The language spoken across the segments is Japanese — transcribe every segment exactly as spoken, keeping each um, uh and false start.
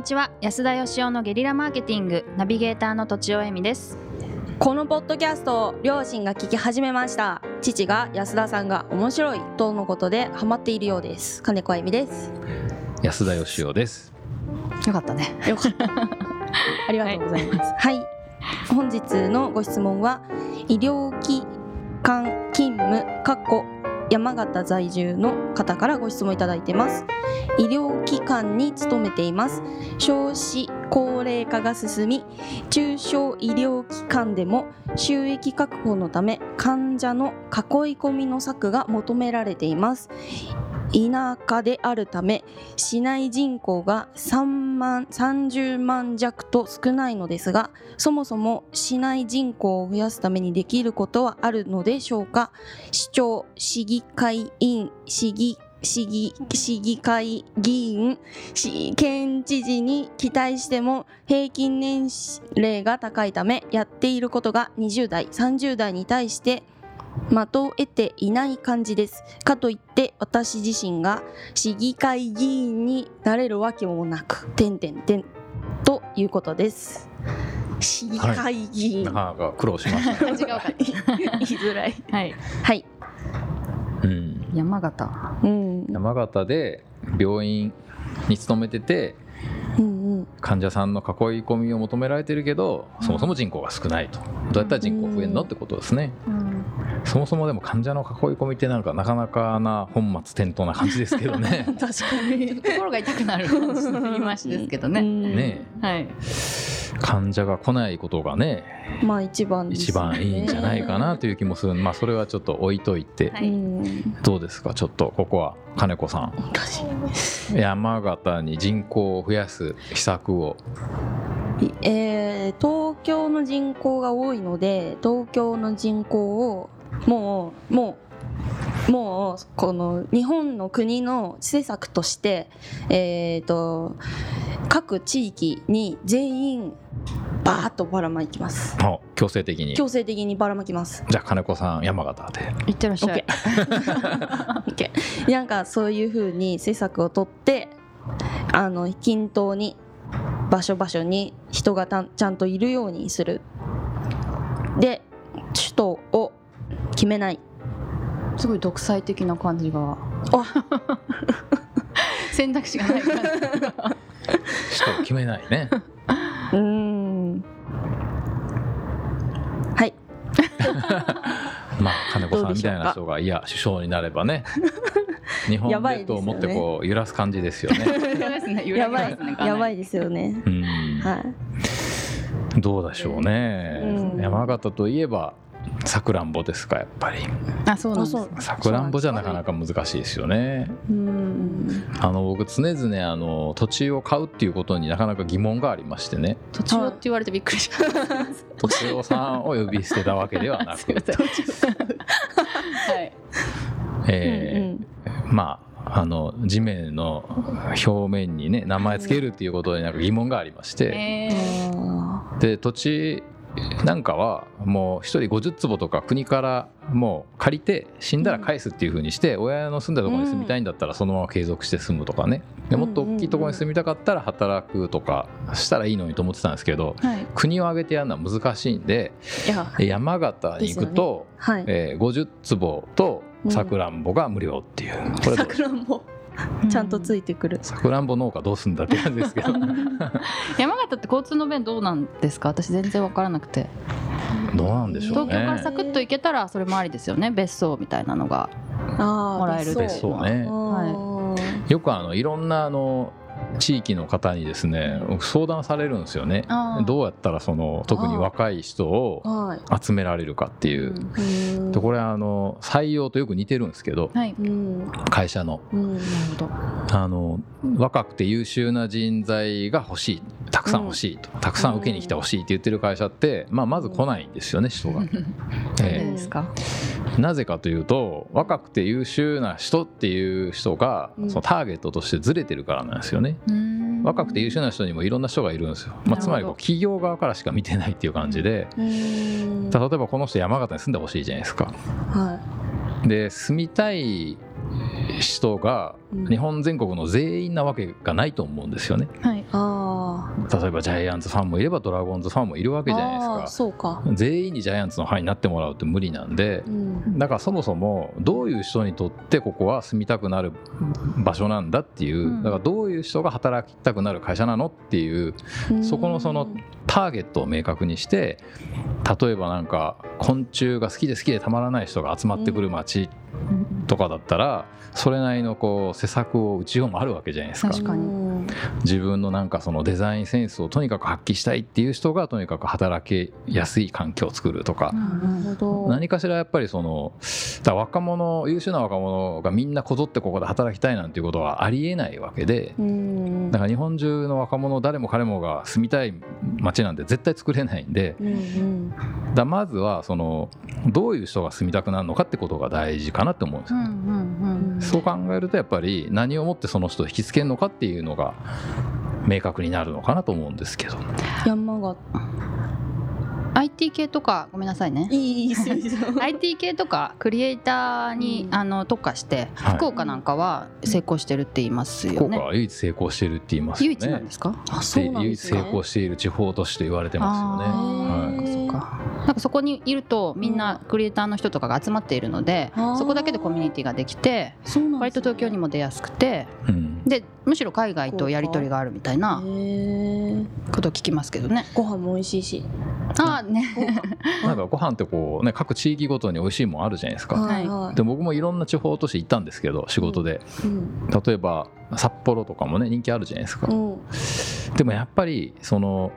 にちは、安田義雄のゲリラマーケティングナビゲーターのとちおえみです。このポッドキャストを両親が聞き始めました。父が安田さんが面白いとのことでハマっているようです。金子あゆみです。安田義雄です。よかったね。よかったありがとうございます。はい、はい、本日のご質問は、医療機関勤務かっこ山形在住の方からご質問いただいています。医療機関に勤めています。少子高齢化が進み、中小医療機関でも収益確保のため患者の囲い込みの策が求められています。田舎であるため市内人口がさんまんさんじゅうまんじゃくと少ないのですが、そもそも市内人口を増やすためにできることはあるのでしょうか。市長、市議会員、市議市 議, 市議会議員、県知事に期待しても平均年齢が高いため、やっていることがにじゅうだいさんじゅうだいに対してまとえていない感じです。かといって私自身が市議会議員になれるわけもなく点々点ということです。市議会議員、はい、なかなか苦労しますね。言いづらい。はい、はい、うん、山形、うん、山形で病院に勤めてて、うんうん、患者さんの囲い込みを求められてるけど、そもそも人口が少ないと。どうやったら人口増えるのってことですね、うんうん、そもそもでも患者の囲い込みってなんかなかなかな本末転倒な感じですけどね。確かにちょっと心が痛くなる感じの言い回しですけど ね, ねえ、はい、患者が来ないことがね、まあ、一番ですね、一番いいんじゃないかなという気もする、まあ、それはちょっと置いといて、はい、どうですか、ちょっとここは金子さん、山形に人口を増やす施策を。えー、東京の人口が多いので、東京の人口をもうもうもうこの日本の国の施策として、えー、と各地域に全員バーッとばらまきます。強制的に強制的にばらまきます。じゃあ金子さん山形で行ってらっしゃい、okay. okay. なんかそういう風に施策をとって、あの均等に場所場所に人がたちゃんといるようにする。で、首都を決めない。すごい独裁的な感じが選択肢がない感じが首都を決めないね。うーん、はいまあ金子さんみたいな人がいや首相になればね日本列島を持ってこう揺らす感じですよね。やばいですね。やばいですよね。うん、はい、どうでしょうね、うん、山形といえばさくらんぼですか、やっぱり。あ、そうなんです。さくらんぼじゃなかなか難しいですよね。うん、あの僕常々あの土地を買うっていうことになかなか疑問がありましてね。土地をって言われてびっくりしました。土地をさんを呼び捨てたわけではなく土地をはい、えー、うんうん、まああの地面の表面にね名前つけるっていうことになんか疑問がありまして、えー、で土地なんかはもう一人ごじゅっつぼとか国からもう借りて死んだら返すっていう風にして、うん、親の住んだところに住みたいんだったらそのまま継続して住むとかね。でもっと大きいところに住みたかったら働くとかしたらいいのにと思ってたんですけど、はい、国を挙げてやるのは難しいんで、いや山形に行くと、ね、はい、えー、ごじゅっつぼとさくらんぼが無料っていう、うん、これさくらんぼちゃんとついてくる。さくらんぼ農家どうすんだって感じですけど山形って交通の便どうなんですか。私全然分からなくて。どうなんでしょうね。東京からサクッと行けたらそれもありですよね。別荘みたいなのがもらえる。別荘ね、はい、よくあのいろんなあの地域の方にですね相談されるんですよね。どうやったらその特に若い人を集められるかっていう、うん、でこれはあの採用とよく似てるんですけど、はい、会社の、うん、なるほど、あの若くて優秀な人材が欲しい、たくさん欲しいと、うん、たくさん受けに来てほしいって言ってる会社って、まあ、まず来ないんですよね、人が、うん、えー、ですか。なぜかというと若くて優秀な人っていう人がそのターゲットとしてずれてるからなんですよね。うん、若くて優秀な人にもいろんな人がいるんですよ、まあ、つまりこう企業側からしか見てないっていう感じで、うん、例えばこの人山形に住んでほしいじゃないですか、はい、で住みたい人が日本全国の全員なわけがないと思うんですよね、うん、はい、あ例えばジャイアンツファンもいればドラゴンズファンもいるわけじゃないです か, そうか全員にジャイアンツのファンになってもらうって無理なんで、うん、だからそもそもどういう人にとってここは住みたくなる場所なんだっていう、うん、だからどういう人が働きたくなる会社なのっていう、うん、そこのそのターゲットを明確にして、例えばなんか昆虫が好きで好きでたまらない人が集まってくる街とかだったら、それなりのこう施策を打ちようもあるわけじゃないですか。確かに自分のなんかそのデザインセンスをとにかく発揮したいっていう人がとにかく働きやすい環境を作るとか、なるほど、何かしらやっぱりそのだ若者、優秀な若者がみんなこぞってここで働きたいなんていうことはありえないわけで、だから日本中の若者誰も彼もが住みたい街なんて絶対作れないんで、だまずはそのどういう人が住みたくなるのかってことが大事かなって思うんですよね、うんうんうん、そう考えるとやっぱり何をもってその人を引きつけるのかっていうのが明確になるのかなと思うんですけど、山が アイティー 系とかごめんなさいねいい アイティー 系とかクリエイターに、うん、あの特化して、はい、福岡なんかは成功してるって言いますよね。福岡は唯一成功してるって言いますよね。唯一なんですか？あ、そうなんですね。唯一成功している地方都市と言われてますよね。そうかそうか、なんかそこにいるとみんなクリエイターの人とかが集まっているので、うん、そこだけでコミュニティができて、ね、割と東京にも出やすくて、うん、でむしろ海外とやり取りがあるみたいなことを聞きますけどね。ご飯も美味しいし、あーね、なんかご飯ってこう、ね、各地域ごとに美味しいもんあるじゃないですか、はい、で僕もいろんな地方都市行ったんですけど仕事で、うんうん、例えば札幌とかもね人気あるじゃないですか、うん、でもやっぱりその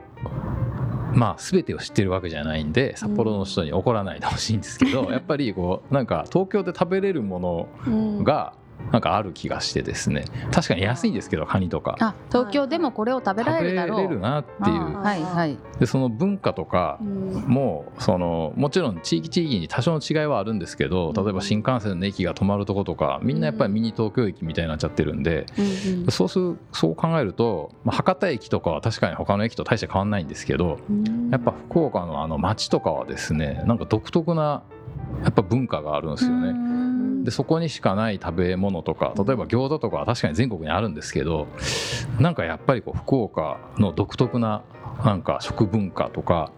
まあ、全てを知ってるわけじゃないんで札幌の人に怒らないでほしいんですけど、うん、やっぱりこうなんか東京で食べれるものがなんかある気がしてですね。確かに安いんですけどカニとか、あ東京でもこれを食べられるだろう、食べれるなっていう、はいはい、でその文化とかも、うん、そのもちろん地域地域に多少の違いはあるんですけど、例えば新幹線の駅が止まるとことかみんなやっぱりミニ東京駅みたいになっちゃってるんで、うん、そうするそう考えると、まあ、博多駅とかは確かに他の駅と大して変わんないんですけど、うん、やっぱ福岡のあの街とかはですねなんか独特なやっぱ文化があるんですよね、うんでそこにしかない食べ物とか例えば餃子とかは確かに全国にあるんですけど、なんかやっぱりこう福岡の独特ななんか食文化とか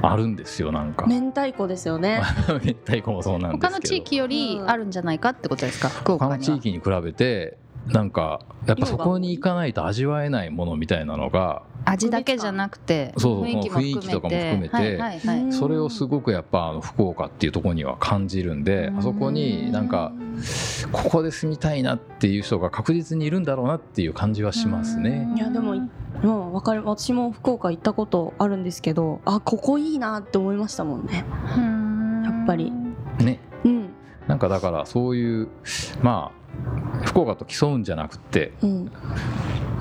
あるんですよ。なんか明太子ですよね明太子もそうなんですけど他の地域よりあるんじゃないかってことですか、うん、福岡には他の地域に比べてなんかやっぱそこに行かないと味わえないものみたいなのが、味だけじゃなくてそうそう雰囲気とかも含めて、はいはいはい、それをすごくやっぱあの福岡っていうところには感じるんで、あそこになんかここで住みたいなっていう人が確実にいるんだろうなっていう感じはしますね。いやでももう分かる、私も福岡行ったことあるんですけど、あここいいなって思いましたもんね、やっぱりね、うん、なんかだからそういうまあ福岡と競うんじゃなくて、うん、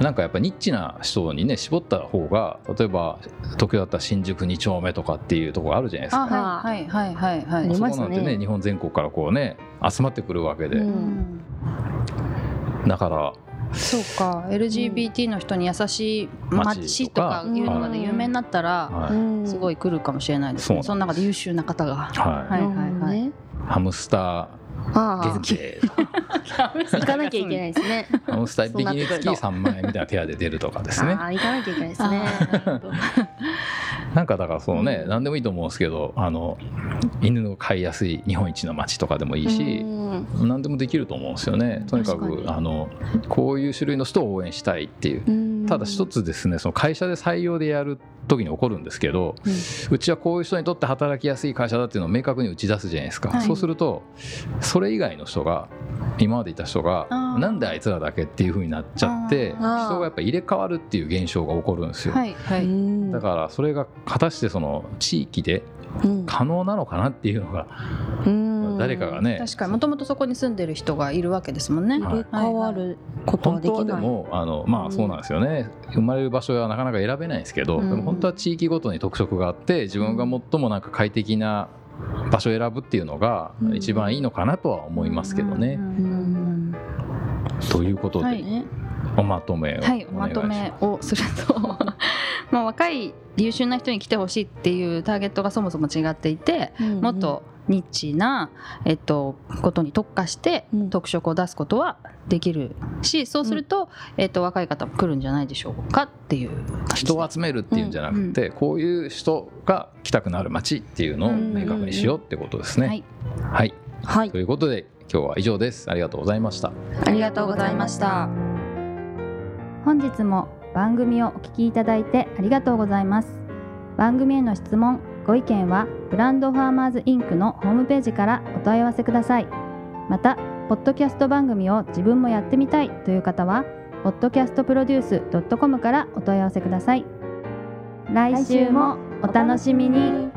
なんかやっぱニッチな人にね絞った方が、例えば東京だったら新宿に丁目とかっていうところあるじゃないですか、あ、はいはいはいはい、そこなんてね日本全国からこうね集まってくるわけで、うん、だからそうか エルジービーティー の人に優しい街とかいうので有名になったらすごい来るかもしれないですね、はい、その中で優秀な方が、はいはいはいはい、ハムスター限定行かなきゃいけないですねハムスタービキニ付きさんまんえんみたいなペアで出るとかですねあ行かなきゃいけないですねなんかだからそのね、うん、何でもいいと思うんですけど、あの犬の飼いやすい日本一の街とかでもいいし、うん、何でもできると思うんですよね。とにかくあのこういう種類の人を応援したいっていう、うん、ただ一つですねその会社で採用でやる時に起こるんですけど、うん、うちはこういう人にとって働きやすい会社だっていうのを明確に打ち出すじゃないですか、はい、そうするとそれ以外の人が今までいた人がなんであいつらだけっていう風になっちゃって、人がやっぱ入れ替わるっていう現象が起こるんですよ、はいはい、だからそれが果たしてその地域で可能なのかなっていうのが、うん、誰かがね確かにもともとそこに住んでる人がいるわけですもんね、入れ替わることはできない、はいはい、本当はでもあのまあそうなんですよね、うん、生まれる場所はなかなか選べないんですけど、うん、でも本当は地域ごとに特色があって自分が最もなんか快適な場所を選ぶっていうのが一番いいのかなとは思いますけどね、うんうんうん、ということで、はい、おまとめをお願いします、はい、おまとめをするとまあ若い優秀な人に来てほしいっていうターゲットがそもそも違っていて、うんうん、もっとニッチな、えっと、ことに特化して特色を出すことはできるし、そうすると、うん、えっと、若い方も来るんじゃないでしょうかっていう、人を集めるっていうんじゃなくて、うん、こういう人が来たくなる街っていうのを明確にしようってことですね、うんうんうん、はい、はいはい、ということで今日は以上です。ありがとうございました。ありがとうございました。本日も番組をお聞きいただいてありがとうございます。番組への質問ご意見はブランドファーマーズインクのホームページからお問い合わせください。またポッドキャスト番組を自分もやってみたいという方は ポッドキャストプロデュースドットコム からお問い合わせください。来週もお楽しみに。